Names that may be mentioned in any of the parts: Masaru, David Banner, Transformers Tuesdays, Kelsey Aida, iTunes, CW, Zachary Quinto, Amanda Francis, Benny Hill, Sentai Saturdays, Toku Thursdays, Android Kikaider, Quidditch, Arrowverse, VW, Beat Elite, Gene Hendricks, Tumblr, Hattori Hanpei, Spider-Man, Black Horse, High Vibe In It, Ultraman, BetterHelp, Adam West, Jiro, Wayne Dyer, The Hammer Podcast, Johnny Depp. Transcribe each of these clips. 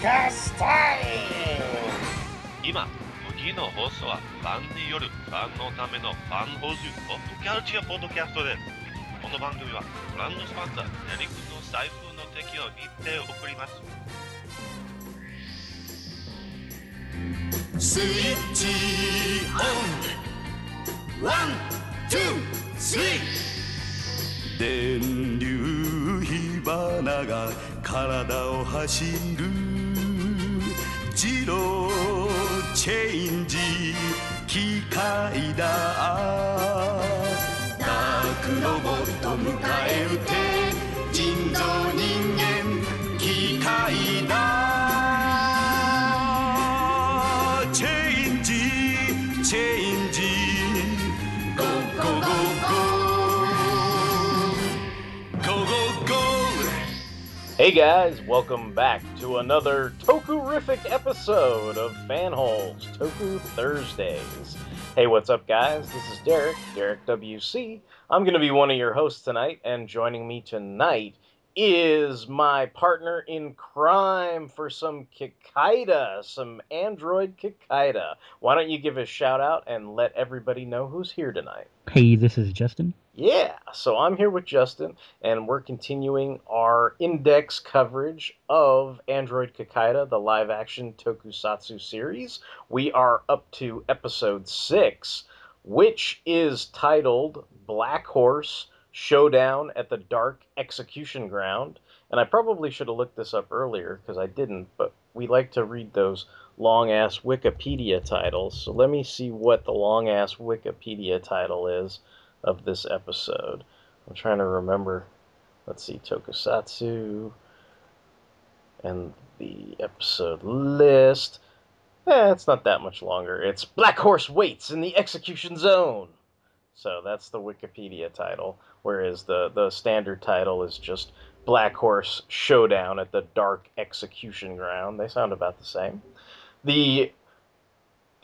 Podcast time! 今、次の放送はファンによるファンのためのファンホーズポップカルチャーポッドキャストです。この番組はブランドスポンサーデリックの財布の提供に手を送ります。スイッチオン。ワン、ツー、スリー。電流火花が体を走る。ジローチェンジキカイダー。ダークロボット迎え撃て。人造人間キカイダー。Hey guys, welcome back to another Toku-rific episode of Fanholes Toku Thursdays. Hey, what's up guys? This is Derek WC. I'm going to be one of your hosts tonight, and joining me tonight is my partner in crime for some Kikaider, some Android Kikaider. Why don't you give a shout out and let everybody know who's here tonight? Hey, this is Justin. Yeah, so I'm here with Justin, and we're continuing our index coverage of Android Kikaider, the live-action tokusatsu series. We are up to episode 6, which is titled Black Horse Showdown at the Dark Execution Ground. And I probably should have looked this up earlier, because I didn't, but we like to read those long-ass Wikipedia titles. So let me see what the long-ass Wikipedia title is of this episode. I'm trying to remember. Let's see, tokusatsu and the episode list. It's not that much longer. It's Black Horse Waits in the Execution Zone. So that's the Wikipedia title, whereas the standard title is just Black Horse Showdown at the Dark Execution Ground. They sound about the same. The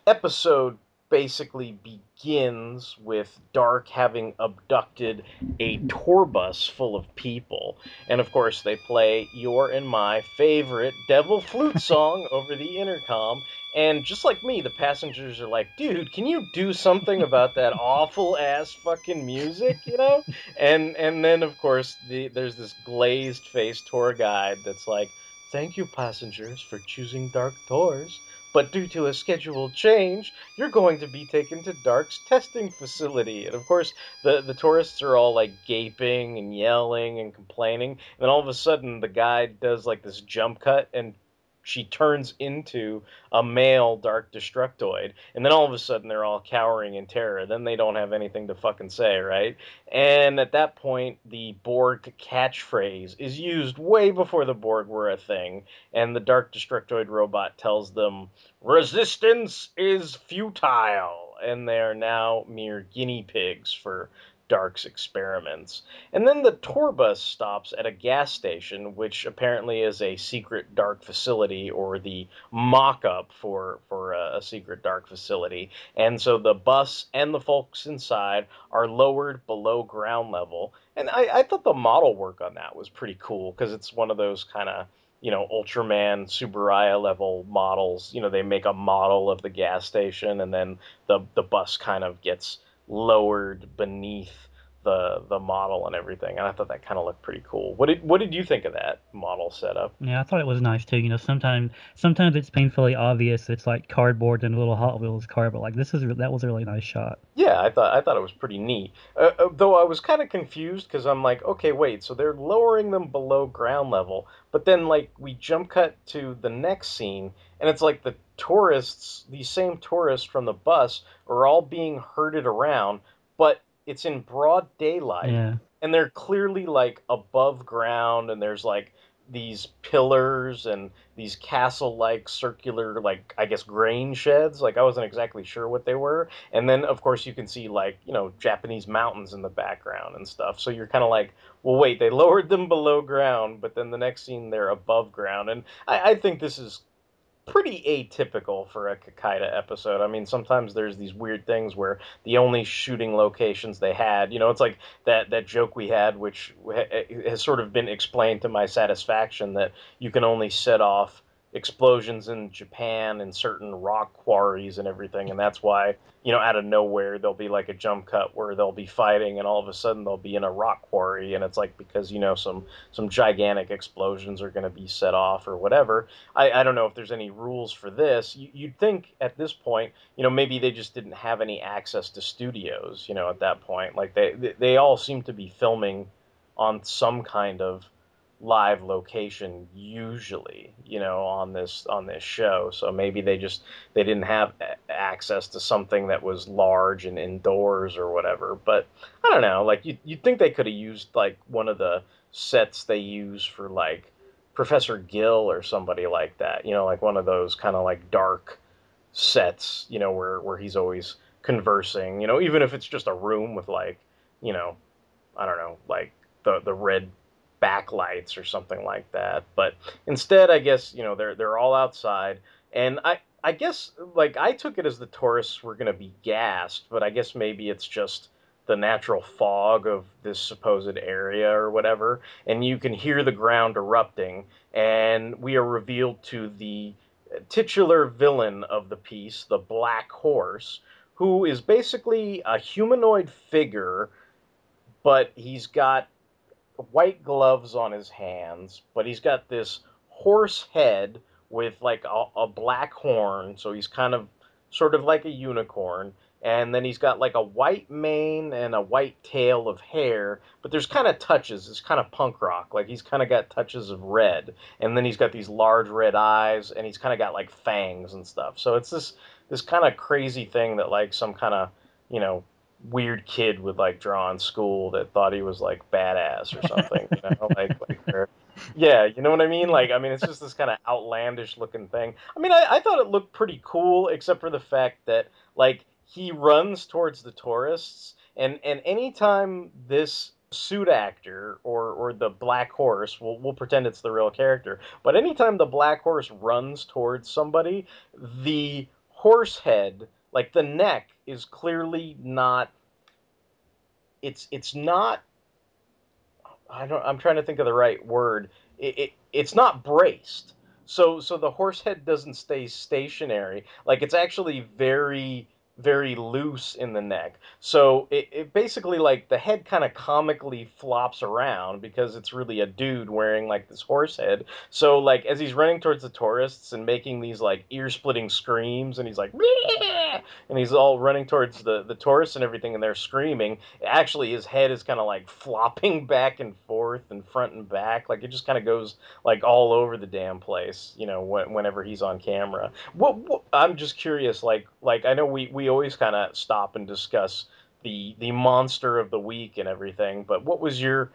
episode basically begins with Dark having abducted a tour bus full of people. And of course they play your and my favorite devil flute song over the intercom. And just like me, the passengers are like, dude, can you do something about that awful ass fucking music, you know? And then of course there's this glazed faced tour guide that's like, thank you passengers for choosing Dark Tours. But due to a schedule change, you're going to be taken to Dark's testing facility. And of course, the tourists are all like gaping and yelling and complaining. And then all of a sudden, the guide does like this jump cut and she turns into a male Dark Destructoid. And then all of a sudden, they're all cowering in terror. Then they don't have anything to fucking say, right? And at that point, the Borg catchphrase is used way before the Borg were a thing. And the Dark Destructoid robot tells them, resistance is futile. And they are now mere guinea pigs for Dark's experiments. And then the tour bus stops at a gas station, which apparently is a secret Dark facility, or the mock-up for a secret Dark facility. And so the bus and the folks inside are lowered below ground level. And I thought the model work on that was pretty cool, because it's one of those kind of, you know, Ultraman, Tsuburaya level models. You know, they make a model of the gas station, and then the bus kind of gets lowered beneath the model and everything, and I thought that kind of looked pretty cool. What did you think of that model setup? Yeah, I thought it was nice too. You know, sometimes it's painfully obvious. It's like cardboard and a little Hot Wheels car, but like that was a really nice shot. Yeah, I thought it was pretty neat. Though I was kind of confused, because I'm like, okay, wait, so they're lowering them below ground level, but then like we jump cut to the next scene, and it's like these same tourists from the bus are all being herded around, but it's in broad daylight. Yeah. And they're clearly like above ground, and there's like these pillars and these castle-like circular, like, I guess, grain sheds. Like, I wasn't exactly sure what they were. And then, of course, you can see, like, you know, Japanese mountains in the background and stuff. So you're kind of like, well, wait, they lowered them below ground, but then the next scene they're above ground. And I think this is pretty atypical for a Kikaider episode. I mean, sometimes there's these weird things where the only shooting locations they had, you know, it's like that joke we had, which has sort of been explained to my satisfaction, that you can only set off explosions in Japan and certain rock quarries and everything, and that's why, you know, out of nowhere there'll be like a jump cut where they'll be fighting and all of a sudden they'll be in a rock quarry, and it's like because, you know, some gigantic explosions are going to be set off or whatever. I don't know if there's any rules for this. You'd think at this point, you know, maybe they just didn't have any access to studios, you know, at that point. Like they all seem to be filming on some kind of live location usually, you know, on this show. So maybe they didn't have access to something that was large and indoors or whatever. But I don't know, like you'd think they could have used like one of the sets they use for like Professor Gill or somebody like that, you know, like one of those kind of like dark sets, you know, where he's always conversing, you know, even if it's just a room with like, you know, I don't know, like the red backlights or something like that. But instead, I guess, you know, they're all outside, and I guess, like, I took it as the tourists were going to be gassed, but I guess maybe it's just the natural fog of this supposed area or whatever, and you can hear the ground erupting, and we are revealed to the titular villain of the piece, the Black Horse, who is basically a humanoid figure, but he's got white gloves on his hands, but he's got this horse head with like a black horn, so he's kind of sort of like a unicorn, and then he's got like a white mane and a white tail of hair, but there's kind of touches, it's kind of punk rock, like he's kind of got touches of red, and then he's got these large red eyes, and he's kind of got like fangs and stuff. So it's this kind of crazy thing that like some kind of, you know, weird kid would like draw in school that thought he was like badass or something, you know? Yeah, you know what I mean? Like, I mean, it's just this kind of outlandish looking thing. I mean, I thought it looked pretty cool, except for the fact that like he runs towards the tourists, and anytime this suit actor or the Black Horse, we'll pretend it's the real character, but anytime the Black Horse runs towards somebody, the horse head, like the neck, is clearly not, it's not, I'm trying to think of the right word. It's not braced. So the horse head doesn't stay stationary. Like it's actually very, very loose in the neck. So it basically, like, the head kind of comically flops around because it's really a dude wearing like this horse head. So like as he's running towards the tourists and making these like ear splitting screams, and he's like, bleh! And he's all running towards the tourists and everything, and they're screaming. Actually, his head is kind of like flopping back and forth and front and back. Like it just kind of goes like all over the damn place, you know, whenever he's on camera. What I'm just curious, like I know we always kind of stop and discuss the monster of the week and everything, but what was your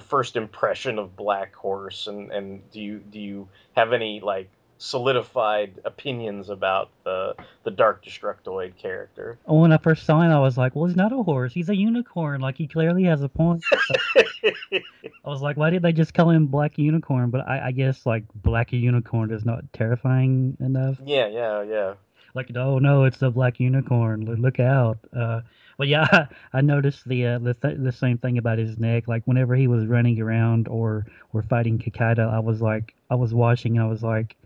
first impression of Black Horse, and do you have any like solidified opinions about the Dark Destructoid character? When I first saw him, I was like, well, he's not a horse, he's a unicorn, like he clearly has a point. I was like, why did they just call him Black Unicorn? But I guess like Black Unicorn is not terrifying enough. Yeah Like, oh no, it's the Black Unicorn! Look out! But yeah, I noticed the same thing about his neck. Like whenever he was running around or fighting Kikaider, I was watching. I was like,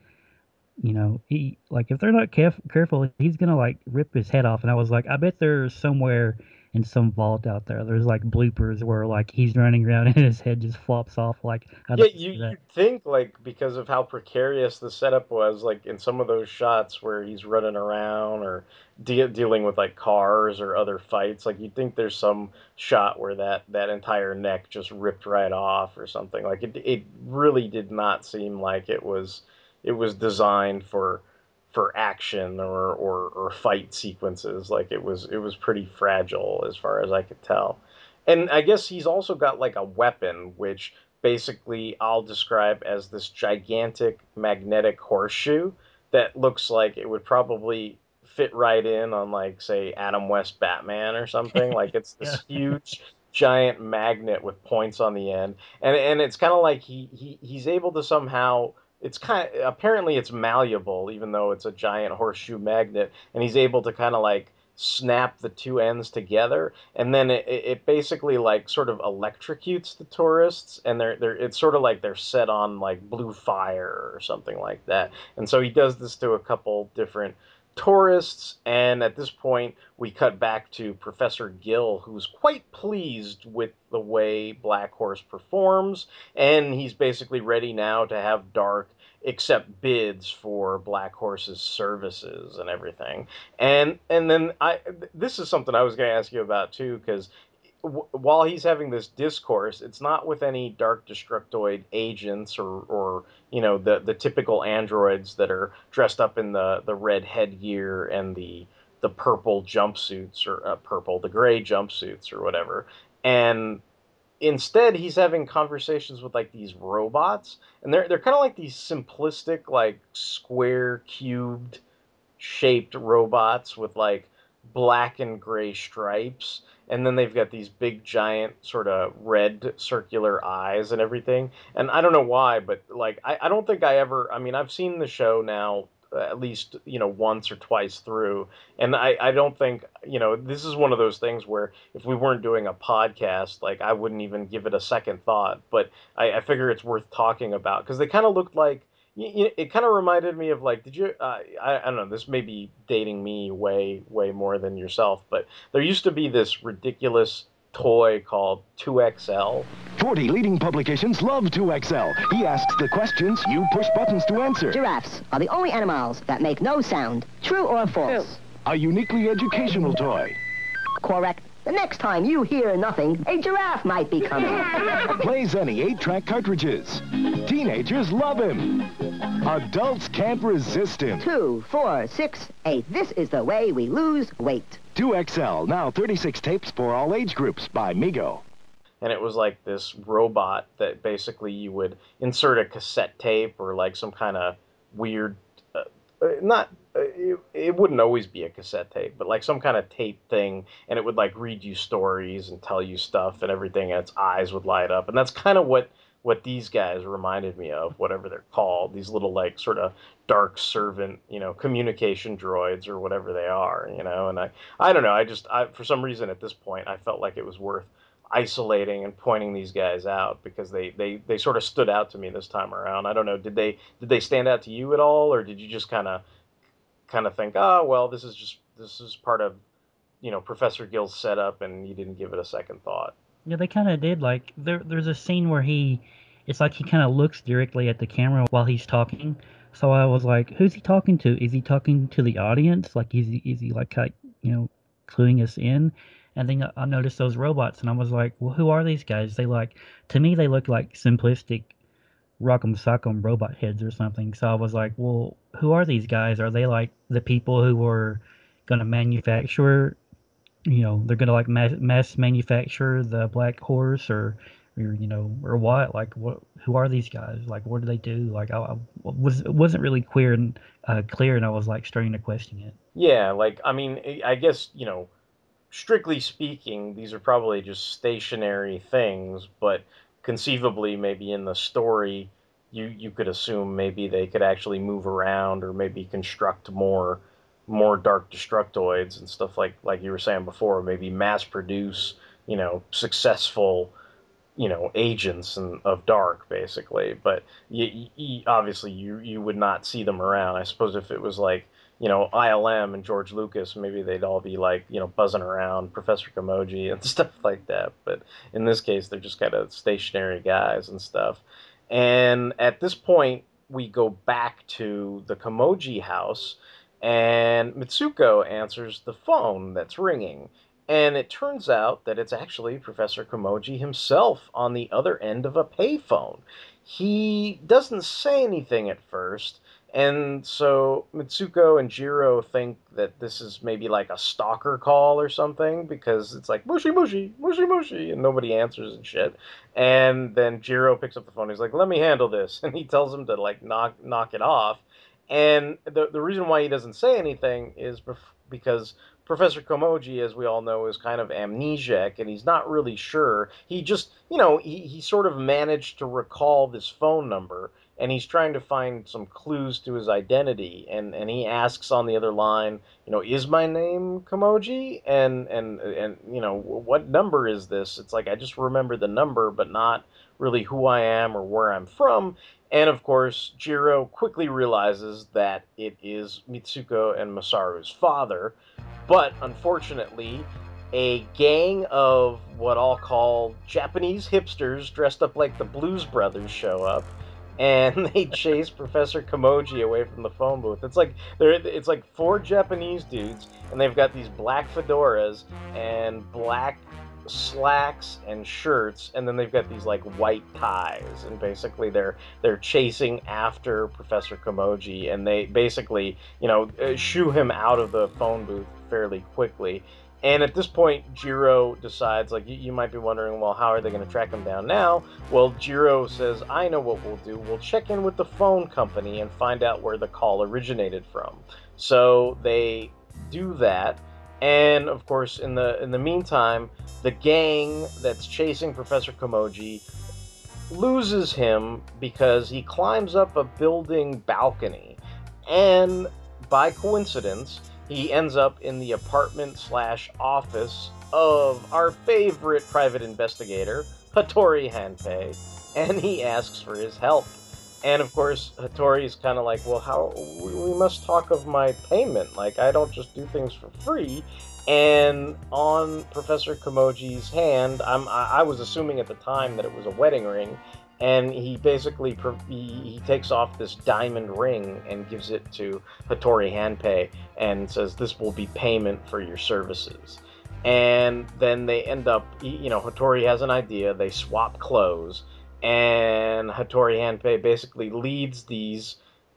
you know, he, like, if they're not careful, he's gonna like rip his head off. And I was like, I bet there's somewhere in some vault out there, there's like bloopers where like he's running around and his head just flops off. Like, yeah, you think, like, because of how precarious the setup was, like in some of those shots where he's running around or dealing with like cars or other fights, like you'd think there's some shot where that entire neck just ripped right off or something. Like it really did not seem like it was designed for action or fight sequences. Like it was pretty fragile as far as I could tell. And I guess he's also got like a weapon, which basically I'll describe as this gigantic magnetic horseshoe that looks like it would probably fit right in on like, say, Adam West Batman or something. Like it's this huge giant magnet with points on the end. And it's kind of like he's able to somehow, it's kind of, apparently it's malleable, even though it's a giant horseshoe magnet, and he's able to kind of like snap the two ends together, and then it basically like sort of electrocutes the tourists, and it's sort of like they're set on like blue fire or something like that. And so he does this to a couple different tourists, and at this point we cut back to Professor Gill, who's quite pleased with the way Black Horse performs, and he's basically ready now to have Dark accept bids for Black Horse's services and everything. And then this is something I was going to ask you about too, because while he's having this discourse, it's not with any Dark Destructoid agents or you know, the typical androids that are dressed up in the red headgear and the purple jumpsuits, or the gray jumpsuits or whatever. And instead, he's having conversations with, like, these robots, and they're kind of like these simplistic, like, square, cubed-shaped robots with, like, black and gray stripes, and then they've got these big giant sort of red circular eyes and everything. And I don't know why, but like I don't think I ever, I mean, I've seen the show now at least, you know, once or twice through, and I don't think, you know, this is one of those things where if we weren't doing a podcast, like I wouldn't even give it a second thought, but I figure it's worth talking about, because they kind of looked like, it kind of reminded me of, like, did you, I don't know, this may be dating me way more than yourself, but there used to be this ridiculous toy called 2XL. 40 leading publications love 2XL. He asks the questions, you push buttons to answer. Giraffes are the only animals that make no sound. True or false? True. A uniquely educational toy. Correct. The next time you hear nothing, a giraffe might be coming. Plays any 8-track cartridges. Teenagers love him. Adults can't resist him. 2, 4, 6, 8. This is the way we lose weight. 2XL, now 36 tapes for all age groups by Mego. And it was like this robot that basically you would insert a cassette tape or like some kind of weird... It wouldn't always be a cassette tape, but like some kind of tape thing, and it would like read you stories and tell you stuff and everything, and its eyes would light up. And that's kind of what these guys reminded me of, whatever they're called, these little like sort of dark servant, you know, communication droids or whatever they are, you know. And I don't know, I for some reason at this point I felt like it was worth isolating and pointing these guys out, because they sort of stood out to me this time around. I don't know, did they stand out to you at all, or did you just kind of think, oh, well, this is part of, you know, Professor Gill's setup, and you didn't give it a second thought? Yeah, they kind of did. Like, there's a scene where it's like he kind of looks directly at the camera while he's talking. So I was like, who's he talking to? Is he talking to the audience? Like, is he like, you know, cluing us in? And then I noticed those robots, and I was like, well, who are these guys? They like, to me, they look like simplistic rock'em sock'em robot heads or something. So I was like, well, who are these guys? Are they like the people who were going to manufacture, you know, they're going to like mass manufacture the Black Horse, or you know, or what? Like, what? Who are these guys? Like, what do they do? Like, it wasn't really clear, and I was like starting to question it. Yeah, like, I mean, I guess, you know, strictly speaking, these are probably just stationary things, but conceivably, maybe in the story, you could assume maybe they could actually move around, or maybe construct more Dark Destructoids and stuff, like you were saying before, maybe mass produce, you know, successful, you know, agents of Dark, basically. But obviously you would not see them around. I suppose if it was like, you know, ILM and George Lucas, maybe they'd all be like, you know, buzzing around Professor Komoji and stuff like that. But in this case, they're just kind of stationary guys and stuff. And at this point, we go back to the Komoji house, and Mitsuko answers the phone that's ringing. And it turns out that it's actually Professor Komoji himself on the other end of a payphone. He doesn't say anything at first, and so Mitsuko and Jiro think that this is maybe like a stalker call or something, because it's like, mushy, mushy, mushy, mushy, and nobody answers and shit. And then Jiro picks up the phone. He's like, let me handle this. And he tells him to like knock it off. And the reason why he doesn't say anything is because Professor Komoji, as we all know, is kind of amnesiac, and he's not really sure. He just, you know, he sort of managed to recall this phone number, and he's trying to find some clues to his identity, and he asks on the other line, you know, is my name Komoji? And you know, what number is this? It's like, I just remember the number, but not really who I am or where I'm from. And, of course, Jiro quickly realizes that it is Mitsuko and Masaru's father. But, unfortunately, a gang of what I'll call Japanese hipsters dressed up like the Blues Brothers show up. And they chase Professor Komoji away from the phone booth. It's like four Japanese dudes, and they've got these black fedoras and black slacks and shirts, and then they've got these like white ties, and basically they're chasing after Professor Komoji, and they basically, you know, shoo him out of the phone booth fairly quickly. And at this point, Jiro decides, like, you might be wondering, well, how are they going to track him down now? Well, Jiro says, I know what we'll do. We'll check in with the phone company and find out where the call originated from. So they do that. And, of course, in the meantime, the gang that's chasing Professor Komoji loses him because he climbs up a building balcony. And, by coincidence, he ends up in the apartment/office of our favorite private investigator, Hattori Hanpei, and he asks for his help. And, of course, Hattori is kind of like, well, we must talk of my payment. Like, I don't just do things for free. And on Professor Komoji's hand, I was assuming at the time that it was a wedding ring, and he basically he takes off this diamond ring and gives it to Hattori Hanpei and says, this will be payment for your services. And then they end up, you know, Hattori has an idea, they swap clothes, and Hattori Hanpei basically leads these,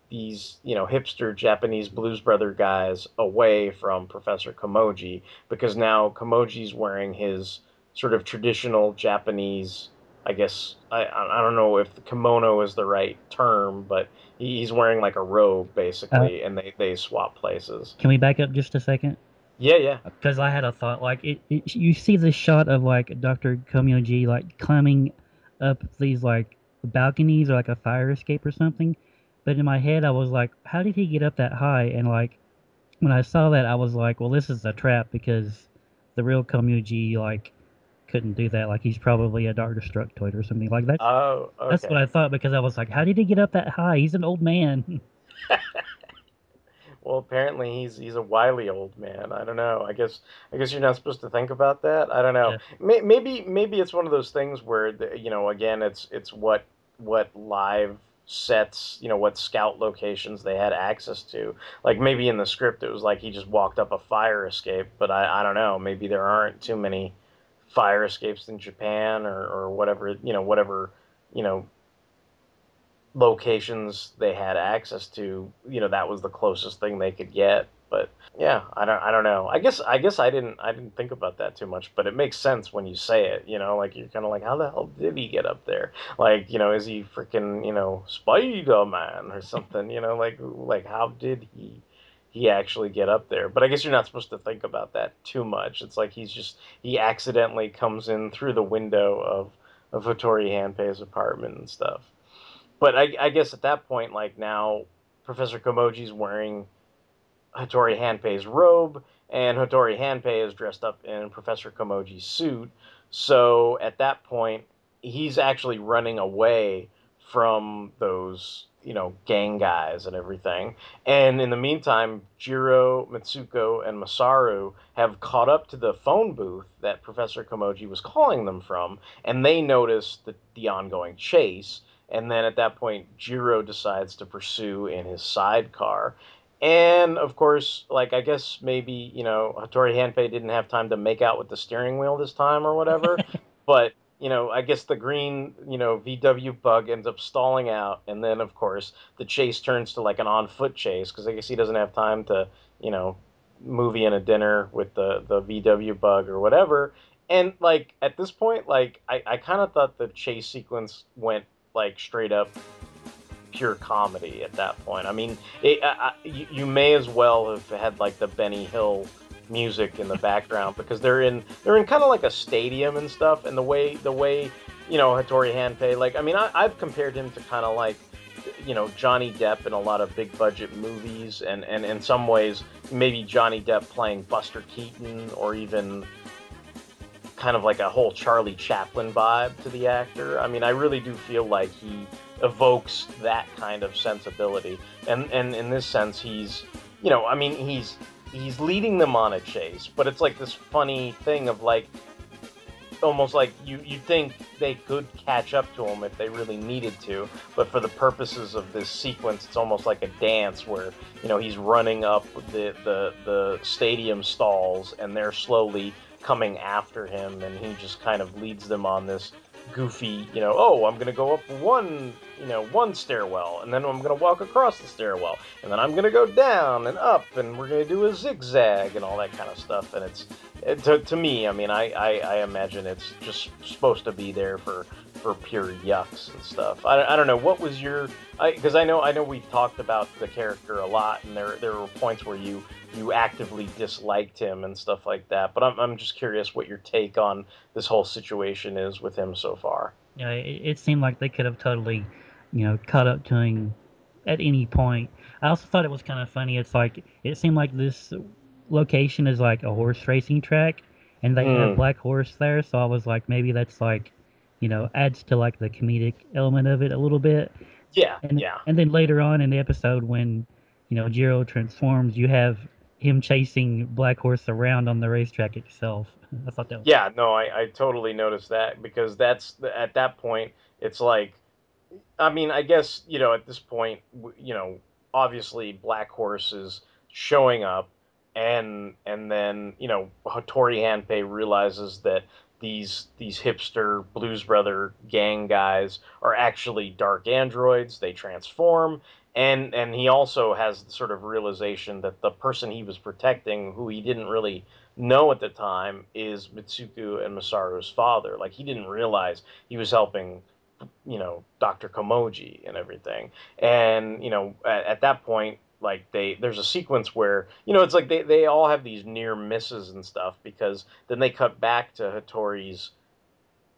you know, hipster Japanese Blues Brother guys away from Professor Komoji, because now Komoji's wearing his sort of traditional Japanese, I guess, I don't know if the kimono is the right term, but he's wearing like a robe, basically, and they swap places. Can we back up just a second? Yeah. Because I had a thought, like, you see this shot of, like, Dr. Komoji, like, climbing up these, like, balconies or, like, a fire escape or something. But in my head, I was like, how did he get up that high? And, like, when I saw that, I was like, well, this is a trap, because the real Komuji, like, couldn't do that. Like, he's probably a Dark Destructoid or something like that. Oh, okay. That's what I thought, because I was like, how did he get up that high? He's an old man. Well, apparently he's a wily old man. I don't know. I guess you're not supposed to think about that. I don't know. Yeah. Maybe it's one of those things where, you know, again, it's what live sets, you know, what scout locations they had access to. Like, maybe in the script it was like he just walked up a fire escape, but I don't know, maybe there aren't too many fire escapes in Japan or whatever locations they had access to. You know, that was the closest thing they could get. But yeah, I don't know. I guess I didn't think about that too much, but it makes sense when you say it, you know, like, you're kind of like, how the hell did he get up there? Like, you know, is he freaking, you know, Spider-Man or something, you know, like how did he actually get up there? But I guess you're not supposed to think about that too much. It's like he accidentally comes in through the window of Hattori Hanpei's apartment and stuff. But I guess at that point, like, now Professor Komoji's wearing Hattori Hanpei's robe, and Hattori Hanpei is dressed up in Professor Komoji's suit. So at that point, he's actually running away from those, you know, gang guys and everything. And in the meantime, Jiro, Mitsuko, and Masaru have caught up to the phone booth that Professor Komoji was calling them from, and they notice the ongoing chase. And then at that point, Jiro decides to pursue in his sidecar. And, of course, like, I guess maybe, you know, Hattori Hanpei didn't have time to make out with the steering wheel this time or whatever. But, you know, I guess the green, you know, VW bug ends up stalling out. And then, of course, the chase turns to, like, an on-foot chase, because I guess he doesn't have time to, you know, movie and a dinner with the VW bug or whatever. And, like, at this point, like, I kind of thought the chase sequence went, like, straight up pure comedy at that point. I mean, you may as well have had, like, the Benny Hill music in the background because they're in kind of like a stadium and stuff. And the way you know, Hattori Hanpei, like, I mean, I've compared him to kind of like, you know, Johnny Depp in a lot of big budget movies, and in some ways maybe Johnny Depp playing Buster Keaton, or even kind of like a whole Charlie Chaplin vibe to the actor. I mean, I really do feel like he evokes that kind of sensibility, and in this sense, he's, you know, I mean, he's leading them on a chase, but it's like this funny thing of like, almost like you think they could catch up to him if they really needed to, but for the purposes of this sequence, it's almost like a dance where, you know, he's running up the stadium stalls and they're slowly coming after him, and he just kind of leads them on this goofy, you know, oh, I'm gonna go up one stairwell, and then I'm gonna walk across the stairwell, and then I'm gonna go down and up, and we're gonna do a zigzag and all that kind of stuff. And it's to me, I mean, I imagine it's just supposed to be there for pure yucks and stuff. I don't know, what was your, because I know we've talked about the character a lot, and there were points where you actively disliked him and stuff like that, but I'm just curious what your take on this whole situation is with him so far. Yeah, it seemed like they could have totally, you know, cut up to him at any point. I also thought it was kind of funny. It's like, it seemed like this location is like a horse racing track, and they have Black Horse there, so I was like, maybe that's like, you know, adds to like the comedic element of it a little bit. Yeah, yeah. And then later on in the episode when, you know, Jiro transforms, you have him chasing Black Horse around on the racetrack itself. I thought that was... Yeah, no, I totally noticed that, because that's, at that point, it's like, I mean, I guess, you know, at this point, you know, obviously Black Horse is showing up, and then, you know, Hattori Hanpei realizes that these hipster Blues Brother gang guys are actually dark androids. They transform. And he also has the sort of realization that the person he was protecting, who he didn't really know at the time, is Mitsuko and Masaru's father. Like, he didn't realize he was helping, you know, Dr. Komoji and everything. And, you know, at that point, like, there's a sequence where, you know, it's like they all have these near misses and stuff, because then they cut back to Hattori's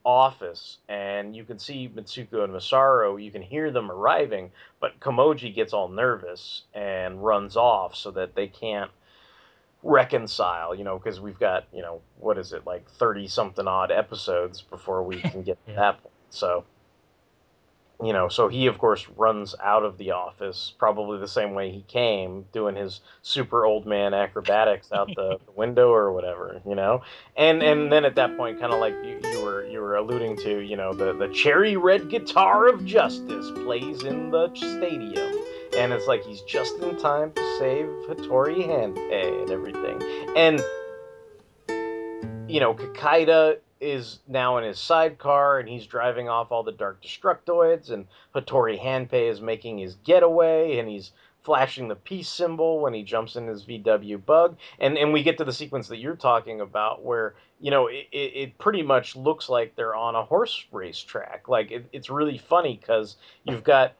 office, and you can see Mitsuko and Masaru, you can hear them arriving, but Komoji gets all nervous and runs off so that they can't reconcile, you know, because we've got, you know, what is it, like 30-something odd episodes before we can get to that point. So, you know, so he, of course, runs out of the office, probably the same way he came, doing his super old man acrobatics out the window or whatever, you know? And then at that point, kind of like you were alluding to, you know, the cherry red guitar of justice plays in the stadium. And it's like he's just in time to save Hattori Hanpei and everything. And, you know, Kikaider is now in his sidecar, and he's driving off all the dark destructoids, and Hattori Hanpei is making his getaway, and he's flashing the peace symbol when he jumps in his VW bug, and we get to the sequence that you're talking about where, you know, it pretty much looks like they're on a horse race track. Like, it's really funny, because you've got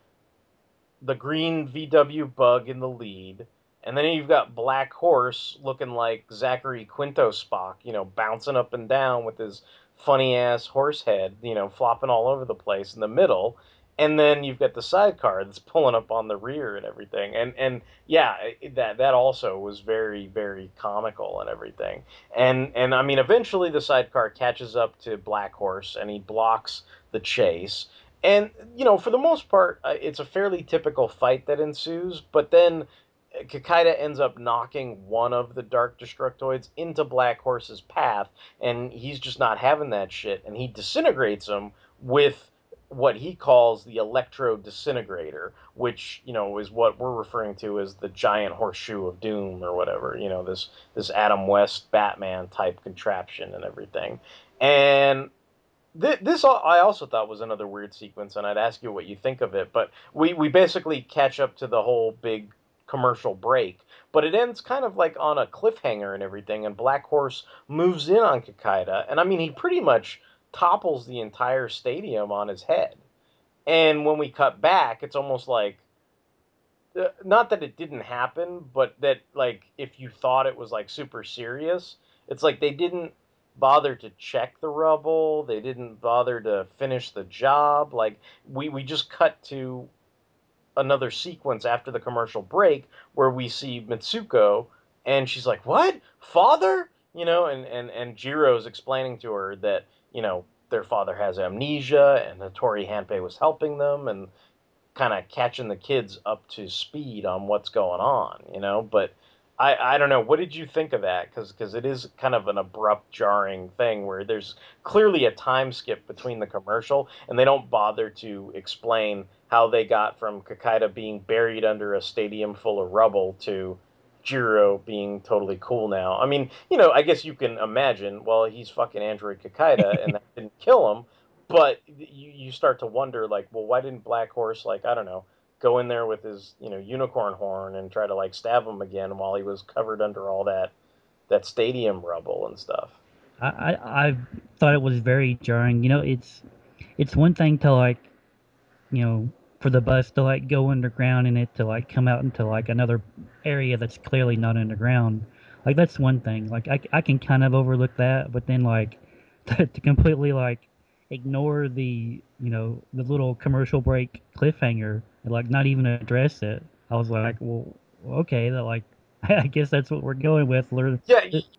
the green VW bug in the lead, and then you've got Black Horse looking like Zachary Quinto Spock, you know, bouncing up and down with his funny-ass horse head, you know, flopping all over the place in the middle. And then you've got the sidecar that's pulling up on the rear and everything. And yeah, that also was very, very comical and everything. And I mean, eventually the sidecar catches up to Black Horse, and he blocks the chase. And, you know, for the most part, it's a fairly typical fight that ensues, but then Kikaider ends up knocking one of the dark destructoids into Black Horse's path, and he's just not having that shit, and he disintegrates him with what he calls the electro disintegrator, which, you know, is what we're referring to as the giant horseshoe of doom or whatever, you know, this Adam West Batman type contraption and everything. And this I also thought was another weird sequence, and I'd ask you what you think of it, but we basically catch up to the whole big commercial break, but it ends kind of like on a cliffhanger and everything, and Black Horse moves in on Kikaider, and I mean, he pretty much topples the entire stadium on his head. And when we cut back, it's almost like not that it didn't happen, but that, like, if you thought it was, like, super serious, it's like they didn't bother to check the rubble, they didn't bother to finish the job, like, we just cut to another sequence after the commercial break where we see Mitsuko, and she's like, what? Father? You know, and Jiro's explaining to her that, you know, their father has amnesia, and Hattori Hanpei was helping them, and kind of catching the kids up to speed on what's going on, you know? But I don't know. What did you think of that? Because it is kind of an abrupt, jarring thing where there's clearly a time skip between the commercial, and they don't bother to explain how they got from Kikaider being buried under a stadium full of rubble to Jiro being totally cool now. I mean, you know, I guess you can imagine, well, he's fucking Android Kikaider, and that didn't kill him, but you start to wonder, like, well, why didn't Black Horse, like, I don't know, go in there with his, you know, unicorn horn and try to, like, stab him again while he was covered under all that stadium rubble and stuff? I thought it was very jarring. You know, it's one thing to, like, you know, for the bus to, like, go underground and it to, like, come out into, like, another area that's clearly not underground. Like, that's one thing. Like, I can kind of overlook that, but then, like, to completely, like, ignore the, you know, the little commercial break cliffhanger and, like, not even address it. I was like, well, okay, that, like, I guess that's what we're going with. We're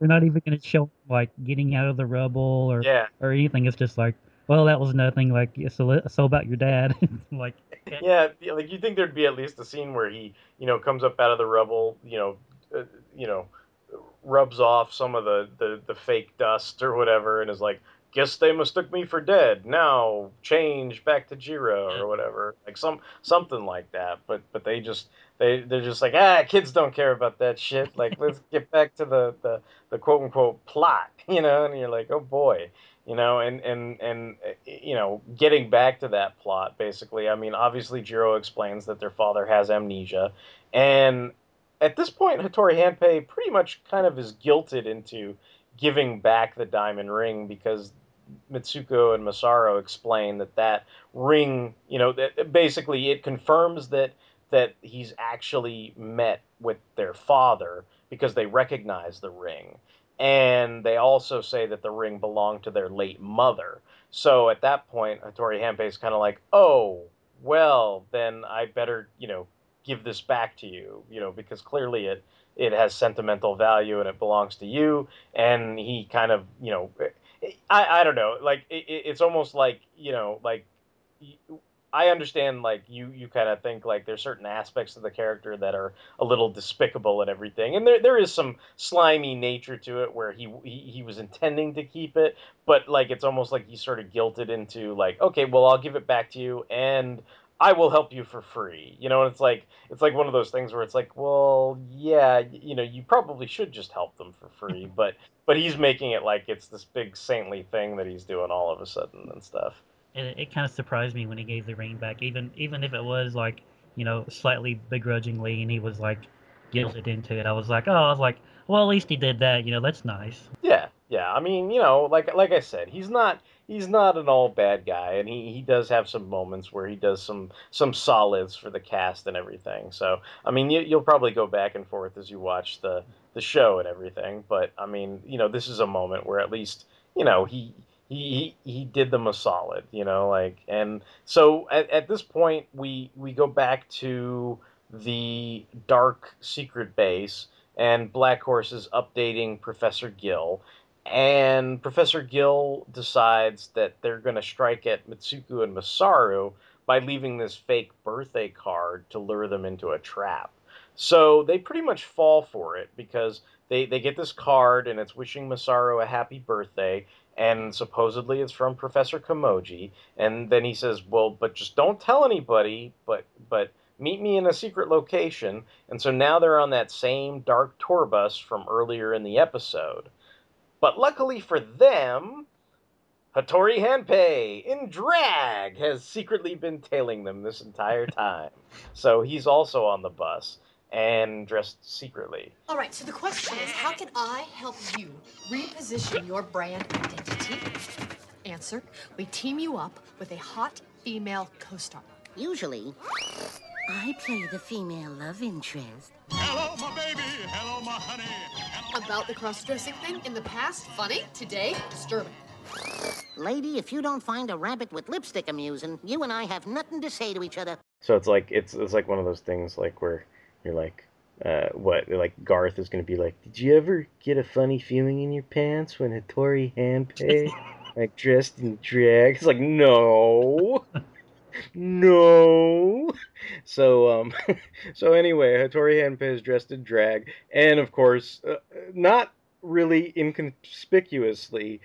not even going to show, like, getting out of the rubble or anything. It's just like, well, that was nothing. Like, so about your dad. Like, yeah, like, you think there'd be at least a scene where he, you know, comes up out of the rubble, you know, rubs off some of the fake dust or whatever, and is like, guess they mistook me for dead. Now change back to Jiro or whatever, like something like that. But they're just like, kids don't care about that shit. Like, let's get back to the quote unquote plot, you know. And you're like, oh boy. You know, and you know, getting back to that plot, basically, I mean, obviously Jiro explains that their father has amnesia, and at this point, Hattori Hanpei pretty much kind of is guilted into giving back the diamond ring, because Mitsuko and Masaru explain that ring, you know, that basically it confirms that he's actually met with their father, because they recognize the ring. And they also say that the ring belonged to their late mother. So at that point, Hattori Hanpei's kind of like, oh, well, then I better, you know, give this back to you, you know, because clearly it has sentimental value and it belongs to you. And he kind of, you know, I don't know, like, it's almost like, you know, like, I understand, like, you kind of think, like, there's certain aspects of the character that are a little despicable and everything. And there is some slimy nature to it where he was intending to keep it. But, like, it's almost like he's sort of guilted into, like, okay, well, I'll give it back to you and I will help you for free. You know, and it's like one of those things where it's like, well, yeah, you know, you probably should just help them for free. But he's making it like it's this big saintly thing that he's doing all of a sudden and stuff. And it kind of surprised me when he gave the ring back, even if it was, like, you know, slightly begrudgingly, and he was, like, guilted into it. I was like, well, at least he did that. You know, that's nice. Yeah. I mean, you know, like I said, he's not an all bad guy, and he does have some moments where he does some solids for the cast and everything. So, I mean, you'll probably go back and forth as you watch the show and everything. But, I mean, you know, this is a moment where at least, you know, he did them a solid, you know, like, and so at this point we go back to the Dark secret base, and Black Horse is updating Professor Gill, and Professor Gill decides that they're going to strike at Mitsuko and Masaru by leaving this fake birthday card to lure them into a trap. So they pretty much fall for it, because they get this card, and it's wishing Masaru a happy birthday. And supposedly it's from Professor Komoji. And then he says, well, but just don't tell anybody, but meet me in a secret location. And so now they're on that same Dark tour bus from earlier in the episode. But luckily for them, Hattori Hanpei, in drag, has secretly been tailing them this entire time. So he's also on the bus, and dressed secretly. All right, so the question is, how can I help you reposition your brand identity? Answer, we team you up with a hot female co-star. Usually, I play the female love interest. Hello, my baby. Hello, my honey. About the cross-dressing thing in the past, funny. Today, disturbing. Lady, if you don't find a rabbit with lipstick amusing, you and I have nothing to say to each other. So it's like one of those things like where you're like, Garth is going to be like, did you ever get a funny feeling in your pants when Hattori Hanpei like dressed in drag? It's like, no. No. So anyway, Hattori Hanpei is dressed in drag, and of course, not really inconspicuously,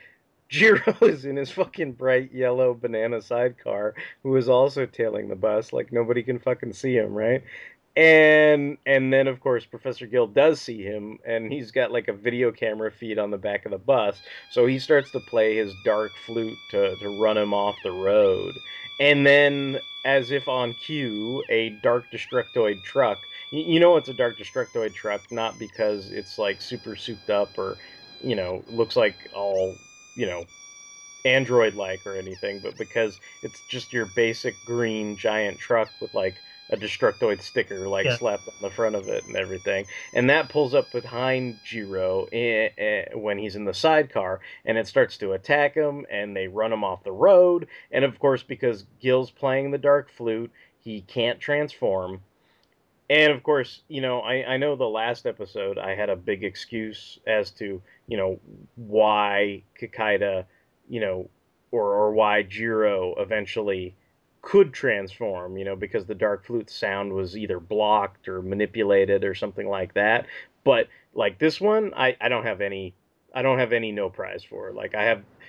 Jiro is in his fucking bright yellow banana sidecar, who is also tailing the bus, like nobody can fucking see him, right? And then, of course, Professor Gill does see him, and he's got, like, a video camera feed on the back of the bus, so he starts to play his dark flute to run him off the road. And then, as if on cue, a Dark Destructoid truck. You know it's a Dark Destructoid truck, not because it's, like, super souped up or, you know, looks like all, you know, Android-like or anything, but because it's just your basic green giant truck with, like, a Destructoid sticker, like, slapped on the front of it and everything. And that pulls up behind Jiro when he's in the sidecar, and it starts to attack him, and they run him off the road. And, of course, because Gill's playing the dark flute, he can't transform. And, of course, you know, I know the last episode I had a big excuse as to, you know, why Kikaider, you know, or why Jiro eventually could transform, you know, because the dark flute sound was either blocked or manipulated or something like that. But like this one, I don't have any no prize for. Like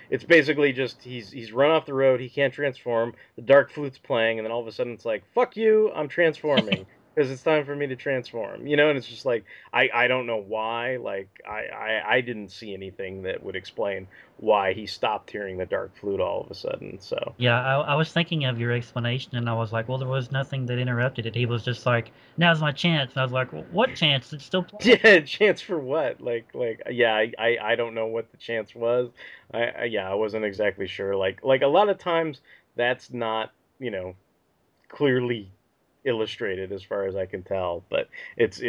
it's basically just he's run off the road, he can't transform, the dark flute's playing, and then all of a sudden it's like, fuck you, I'm transforming. Because it's time for me to transform, you know, and it's just like, I don't know why, like, I didn't see anything that would explain why he stopped hearing the dark flute all of a sudden, so. Yeah, I was thinking of your explanation, and I was like, well, there was nothing that interrupted it. He was just like, now's my chance, and I was like, well, what chance? It's still playing. Yeah, chance for what? Like, yeah, I don't know what the chance was. I wasn't exactly sure. Like, a lot of times, that's not, you know, clearly illustrated as far as I can tell, but it's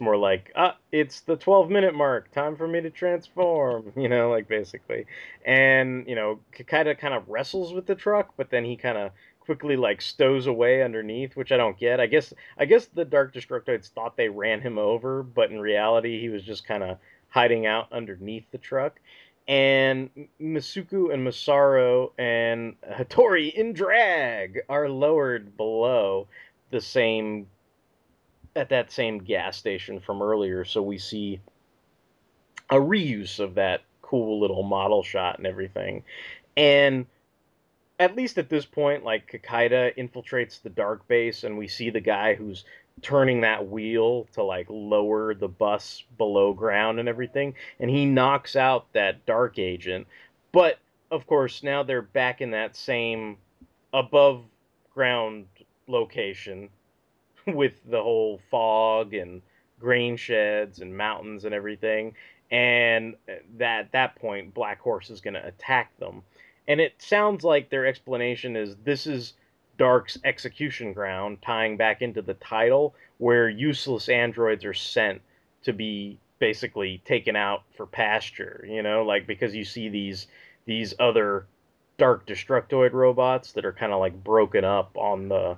more like it's the 12-minute mark, time for me to transform, you know, like basically. And you know, Kikaider kind of wrestles with the truck, but then he kind of quickly like stows away underneath, which I don't get. I guess the Dark Destructoids thought they ran him over, but in reality he was just kind of hiding out underneath the truck. And Mitsuko and Masaru and Hattori in drag are lowered below at that same gas station from earlier, so we see a reuse of that cool little model shot and everything. And at least at this point, like, Kikaider infiltrates the dark base, and we see the guy who's turning that wheel to, like, lower the bus below ground and everything, and he knocks out that dark agent. But, of course, now they're back in that same above ground location with the whole fog and grain sheds and mountains and everything, and at that point Black Horse is going to attack them. And it sounds like their explanation is this is Dark's execution ground, tying back into the title, where useless androids are sent to be basically taken out for pasture, you know, like, because you see these other Dark Destructoid robots that are kind of like broken up on the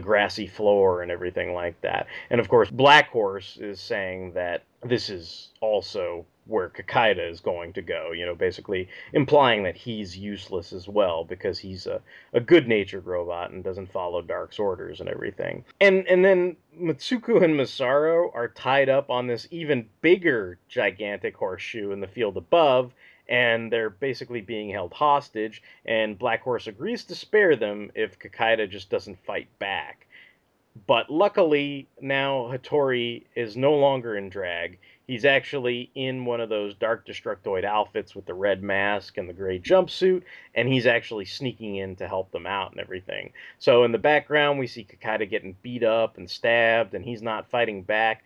grassy floor and everything like that. And of course, Black Horse is saying that this is also where Kikaider is going to go, you know, basically implying that he's useless as well, because he's a good-natured robot and doesn't follow Dark's orders and everything. And then Mitsuko and Masaru are tied up on this even bigger gigantic horseshoe in the field above, and they're basically being held hostage, and Black Horse agrees to spare them if Kikaider just doesn't fight back. But luckily, now Hattori is no longer in drag. He's actually in one of those Dark Destructoid outfits with the red mask and the gray jumpsuit, and he's actually sneaking in to help them out and everything. So in the background, we see Kikaider getting beat up and stabbed, and he's not fighting back.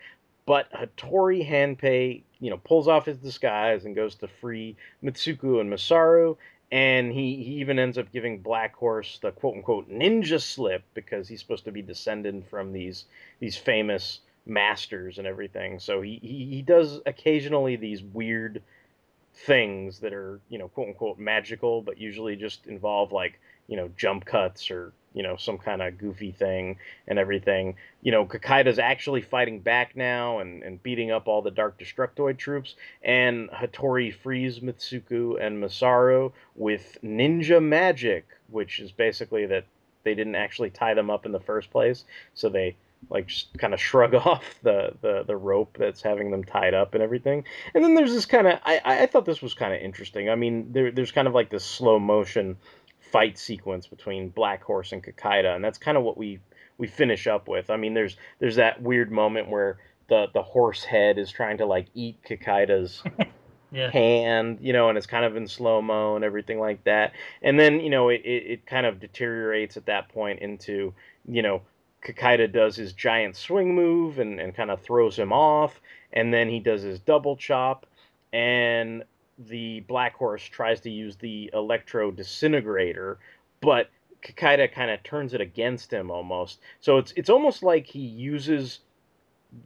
But Hattori Hanpei, you know, pulls off his disguise and goes to free Mitsuko and Masaru, And he even ends up giving Black Horse the quote-unquote ninja slip because he's supposed to be descended from these famous masters and everything. So he does occasionally these weird things that are, you know, quote-unquote magical, but usually just involve, like, you know, jump cuts or, you know, some kind of goofy thing and everything. You know, Kakaida's actually fighting back now and beating up all the Dark Destructoid troops. And Hattori frees Mitsuko and Masaru with ninja magic, which is basically that they didn't actually tie them up in the first place. So they, like, just kind of shrug off the rope that's having them tied up and everything. And then there's this kind of, I thought this was kind of interesting. I mean, there's kind of like this slow motion fight sequence between Black Horse and Kikaida, and that's kind of what we finish up with. I mean, there's that weird moment where the horse head is trying to, like, eat Kakaida's hand, you know, and it's kind of in slow-mo and everything like that. And then, you know, it kind of deteriorates at that point into, you know, Kikaida does his giant swing move and kind of throws him off, and then he does his double chop, and the Black Horse tries to use the electro disintegrator, but Kikaida kind of turns it against him almost. So it's almost like he uses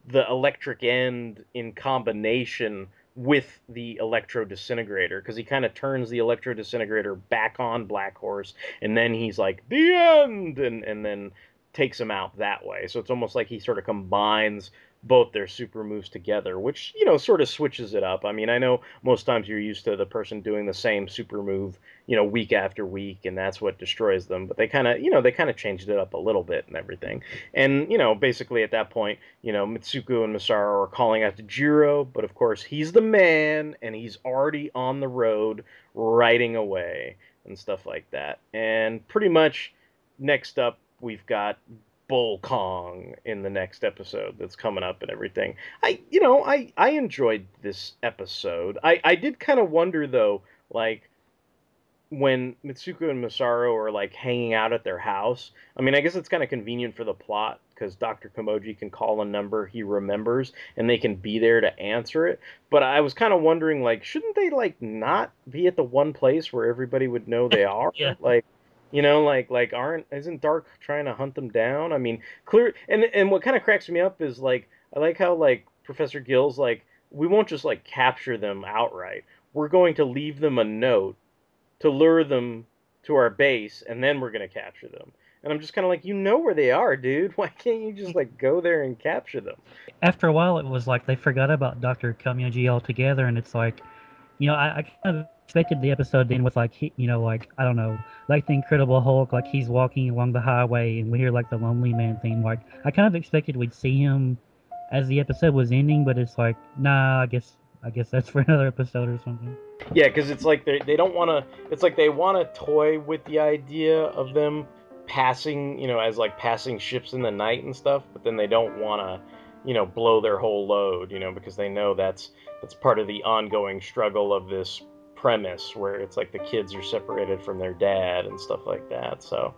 the electric end in combination with the electro disintegrator, because he kind of turns the electro disintegrator back on Black Horse, and then he's like, the end, and then takes him out that way. So it's almost like he sort of combines both their super moves together, which, you know, sort of switches it up. I mean, I know most times you're used to the person doing the same super move, you know, week after week, and that's what destroys them. But they kind of, you know, changed it up a little bit and everything. And, you know, basically at that point, you know, Mitsuko and Masaru are calling out to Jiro, but of course he's the man, and he's already on the road riding away and stuff like that. And pretty much next up, we've got Bull Kong in the next episode that's coming up and everything. I enjoyed this episode. I did kind of wonder, though, like, when Mitsuko and Masaru are, like, hanging out at their house. I mean, I guess it's kind of convenient for the plot, because Dr. Komoji can call a number he remembers, and they can be there to answer it. But I was kind of wondering, like, shouldn't they, like, not be at the one place where everybody would know they are? Like, you know, like isn't Dark trying to hunt them down? I mean, and what kind of cracks me up is, like, I like how, like, Professor Gill's like, we won't just, like, capture them outright. We're going to leave them a note to lure them to our base, and then we're going to capture them. And I'm just kind of like, you know where they are, dude. Why can't you just, like, go there and capture them? After a while, it was like they forgot about Dr. Komoji altogether, and it's like, you know, I kind of expected the episode to end with, like, you know, like, I don't know, like the Incredible Hulk, like, he's walking along the highway and we hear, like, the Lonely Man theme. Like, I kind of expected we'd see him as the episode was ending, but it's like, nah, I guess that's for another episode or something. Yeah, because it's like they don't want to, it's like they want to toy with the idea of them passing, you know, as, like, passing ships in the night and stuff, but then they don't want to, you know, blow their whole load, you know, because they know that's part of the ongoing struggle of this premise where it's like the kids are separated from their dad and stuff like that. So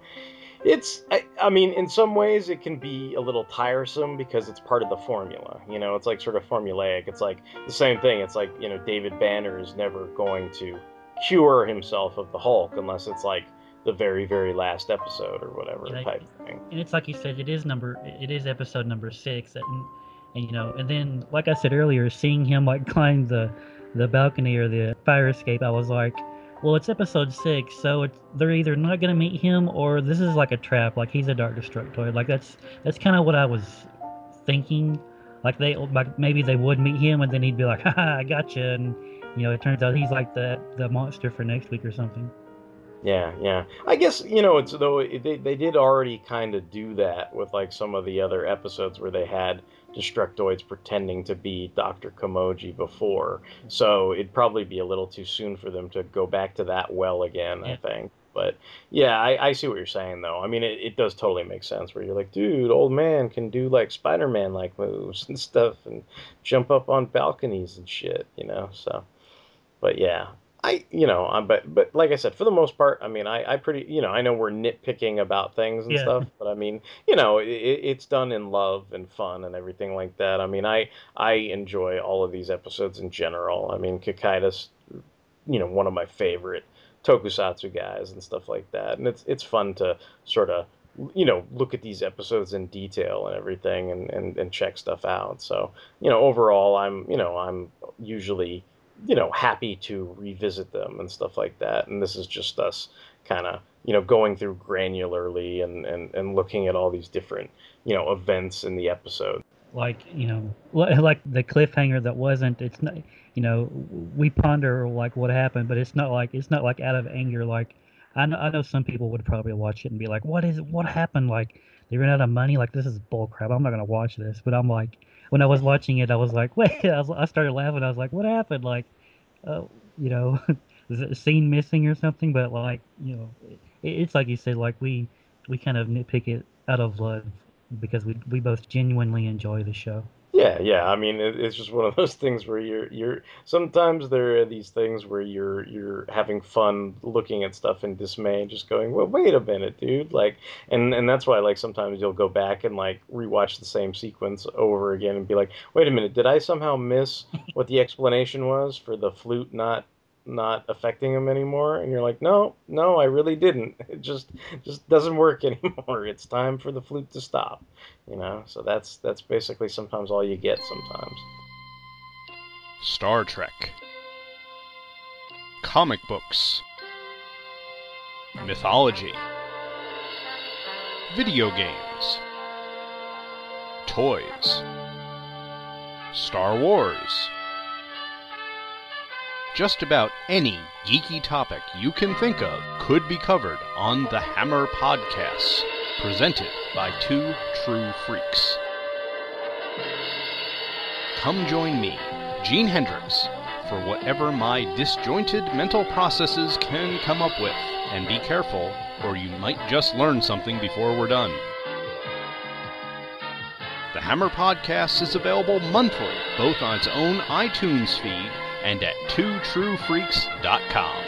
it's, I mean, in some ways it can be a little tiresome because it's part of the formula, you know, it's like sort of formulaic. It's like the same thing. It's like, you know, David Banner is never going to cure himself of the Hulk unless it's like the very, very last episode or whatever type of thing. And it's like you said, it is episode number 6, and you know, and then, like I said earlier, seeing him, like, climb the balcony or the fire escape, I was like, well, it's episode 6, so they're either not going to meet him or this is like a trap, like he's a Dark Destructoid. Like that's kind of what I was thinking. Like maybe they would meet him and then he'd be like, haha, I gotcha, and you know, it turns out he's like the monster for next week or something. Yeah. I guess, you know, it's though they did already kind of do that with, like, some of the other episodes where they had Destructoids pretending to be Dr. Komoji before. So it'd probably be a little too soon for them to go back to that well again, I think. But, yeah, I see what you're saying, though. I mean, it does totally make sense where you're like, dude, old man can do, like, Spider-Man-like moves and stuff and jump up on balconies and shit, you know? So, but, yeah. But like I said, for the most part, I mean, I pretty, you know, I know we're nitpicking about things and stuff, but I mean, you know, it's done in love and fun and everything like that. I mean, I enjoy all of these episodes in general. I mean, Kakaida's, you know, one of my favorite tokusatsu guys and stuff like that. And it's fun to sort of, you know, look at these episodes in detail and everything, and check stuff out. So, you know, overall, I'm usually, you know, happy to revisit them and stuff like that. And this is just us kind of, you know, going through granularly and looking at all these different, you know, events in the episode. Like, you know, like the cliffhanger that wasn't, it's not, you know, we ponder like what happened, but it's not like out of anger. Like, I know some people would probably watch it and be like, what happened? Like, they ran out of money. Like, this is bull crap. I'm not going to watch this. But I'm like, when I was watching it, I was like, wait, I started laughing. I was like, what happened? Like, you know, is it a scene missing or something? But like, you know, it's like you said, like we kind of nitpick it out of love because we both genuinely enjoy the show. Yeah. I mean, it's just one of those things where you're sometimes there are these things where you're having fun looking at stuff in dismay and just going, well, wait a minute, dude. Like, and that's why, like, sometimes you'll go back and like rewatch the same sequence over again and be like, wait a minute, did I somehow miss what the explanation was for the flute not affecting him anymore? And you're like, no, I really didn't. It just doesn't work anymore. It's time for the flute to stop, you know? So that's basically sometimes all you get sometimes. Star Trek. Comic books. Mythology. Video games. Toys. Star Wars. Just about any geeky topic you can think of could be covered on The Hammer Podcast, presented by two true freaks. Come join me, Gene Hendricks, for whatever my disjointed mental processes can come up with, and be careful, or you might just learn something before we're done. The Hammer Podcast is available monthly, both on its own iTunes feed and at twotruefreaks.com.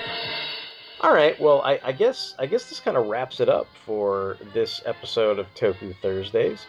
All right, well, I guess this kind of wraps it up for this episode of Toku Thursdays.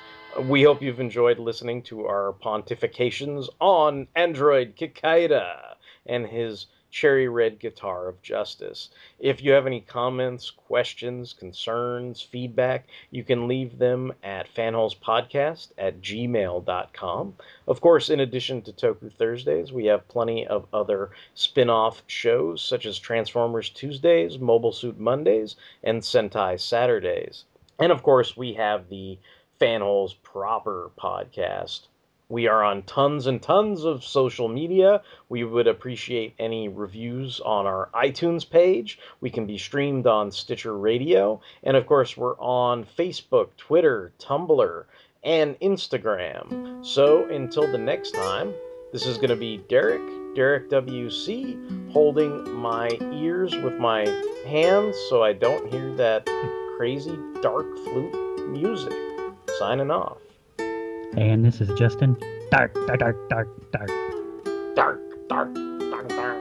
We hope you've enjoyed listening to our pontifications on Android Kikaider and his cherry red guitar of justice. If you have any comments, questions, concerns, feedback, you can leave them at fanholespodcast@gmail.com. Of course, in addition to Toku Thursdays, we have plenty of other spin-off shows such as Transformers Tuesdays, Mobile Suit Mondays, and Sentai Saturdays. And of course, we have the Fanholes Proper Podcast. We are on tons and tons of social media. We would appreciate any reviews on our iTunes page. We can be streamed on Stitcher Radio. And, of course, we're on Facebook, Twitter, Tumblr, and Instagram. So, until the next time, this is going to be Derek WC, holding my ears with my hands so I don't hear that crazy dark flute music. Signing off. And this is Justin. Dark, dark, dark, dark, dark. Dark, dark, dark, dark.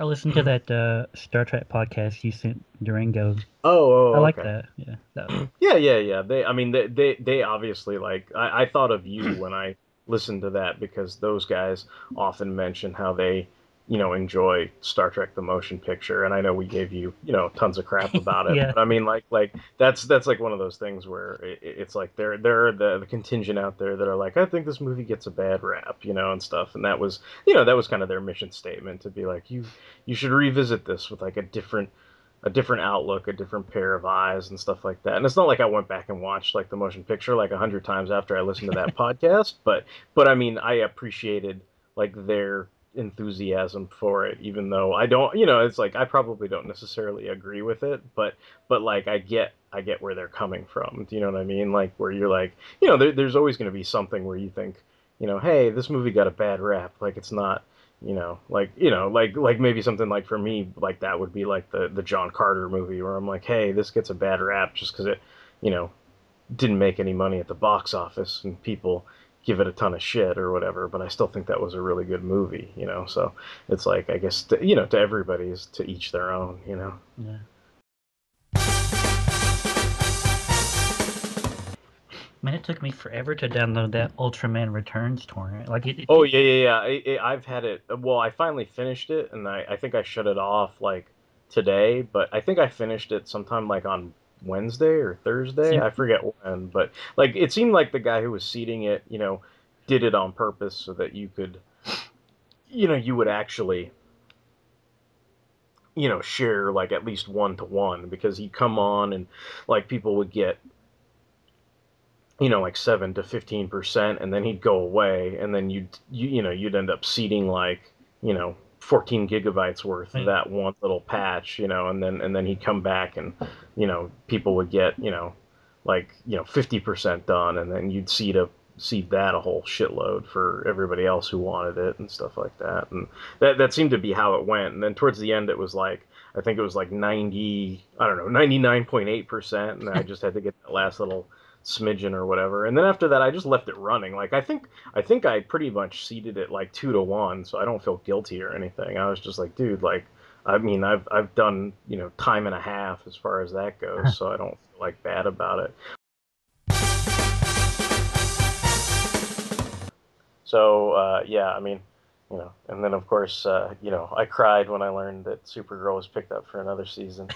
I listened to that Star Trek podcast you sent Durango. Oh, I like okay. That. Yeah, that yeah. They obviously like. I thought of you when I listened to that because those guys often mention how they, you know, enjoy Star Trek: The Motion Picture, and I know we gave you, you know, tons of crap about it. Yeah. But I mean, like that's like one of those things where it's like there are the contingent out there that are like, I think this movie gets a bad rap, you know, and stuff. And that was, you know, kind of their mission statement to be like, you should revisit this with like a different outlook, a different pair of eyes and stuff like that. And it's not like I went back and watched like The Motion Picture like 100 times after I listened to that podcast, but I mean, I appreciated like their enthusiasm for it, even though I don't, you know, it's like I probably don't necessarily agree with it, but like I get where they're coming from. Do you know what I mean? Like where you're like, you know, there's always going to be something where you think, you know, hey, this movie got a bad rap, like it's not, you know, like maybe something like for me, like that would be like the John Carter movie where I'm like, hey, this gets a bad rap just because it, you know, didn't make any money at the box office and people, give it a ton of shit or whatever, but I still think that was a really good movie, you know? So it's like, I guess, to, you know, to everybody is to each their own, you know? Yeah. Man, it took me forever to download that Ultraman Returns torrent. Like, Oh, yeah. I've had it. Well, I finally finished it, and I think I shut it off, like, today. But I think I finished it sometime, like, on Wednesday or Thursday. I forget when. But, like, it seemed like the guy who was seeding it, you know, did it on purpose so that you could, you know, you would actually, you know, share, like, at least one-to-one. Because he'd come on, and, like, people would get, you know, like 7 to 15%, and then he'd go away, and then you'd end up seeding, like, you know, 14 gigabytes worth of that one little patch, you know, and then he'd come back, and, you know, people would get, you know, like, you know, 50% done, and then you'd seed that a whole shitload for everybody else who wanted it and stuff like that. And that seemed to be how it went. And then towards the end, it was like, I think it was like 99.8%, and I just had to get that last little smidgen or whatever, and then after that I just left it running. Like, I think I pretty much seeded it like 2-1, so I don't feel guilty or anything. I was just like, dude, like, I mean, I've done, you know, time and a half as far as that goes, so I don't feel like bad about it. So yeah, I mean, you know, and then of course, you know, I cried when I learned that Supergirl was picked up for another season.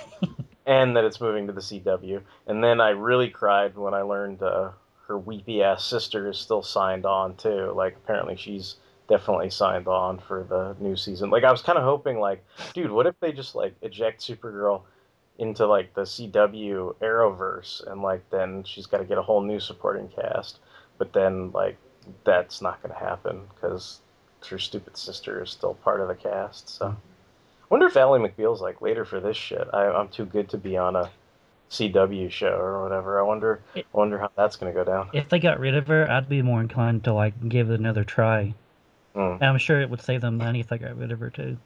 And that it's moving to the CW. And then I really cried when I learned her weepy-ass sister is still signed on, too. Like, apparently she's definitely signed on for the new season. Like, I was kind of hoping, like, dude, what if they just, like, eject Supergirl into, like, the CW Arrowverse, and, like, then she's got to get a whole new supporting cast. But then, like, that's not going to happen, because her stupid sister is still part of the cast, so... I wonder if Ally McBeal's like later for this shit. I'm too good to be on a CW show or whatever. I wonder how that's gonna go down. If they got rid of her, I'd be more inclined to like give it another try. And I'm sure it would save them money if they got rid of her too.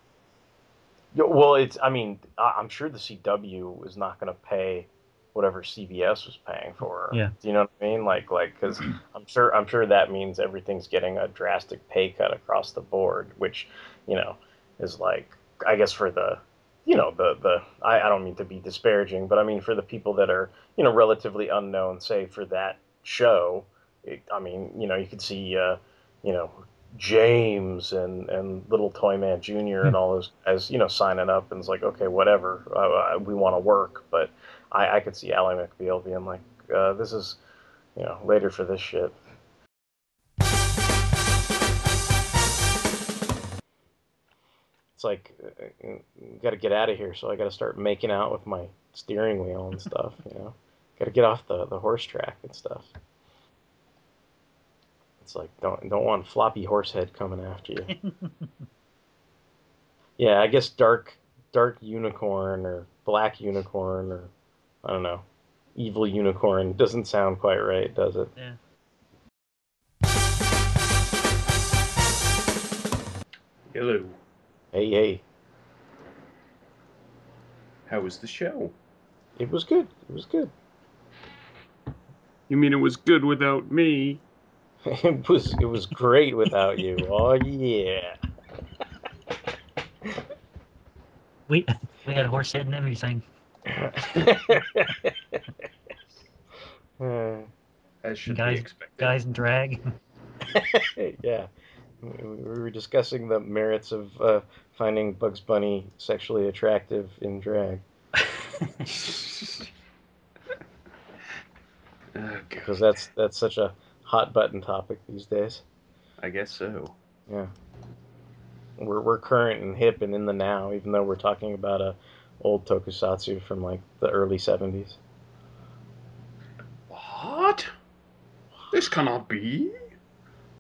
Well, it's. I mean, I'm sure the CW is not gonna pay whatever CBS was paying for her. Yeah. Do you know what I mean? Like, because I'm sure that means everything's getting a drastic pay cut across the board, which, you know, is like. I guess for the, you know, the I don't mean to be disparaging, but I mean for the people that are, you know, relatively unknown, say for that show, I mean, you know, you could see, you know, James and Little Toyman Jr. and all those guys, you know, signing up, and it's like, okay, whatever, we want to work, but I could see Ally McBeal being like, this is, you know, later for this shit. It's like, got to get out of here, so I got to start making out with my steering wheel and stuff, you know. Got to get off the horse track and stuff. It's like, don't want floppy horse head coming after you. Yeah, I guess dark unicorn or black unicorn or, I don't know, evil unicorn doesn't sound quite right, does it? Yeah. Hello. Hey. How was the show? It was good. You mean it was good without me? It was great without you. Oh, yeah. We had a horse head and everything. As should be expected. Guys in drag. Yeah. We were discussing the merits of finding Bugs Bunny sexually attractive in drag. Because that's such a hot button topic these days. I guess so. Yeah. We're current and hip and in the now, even though we're talking about a old tokusatsu from like the early 70s. What? This cannot be.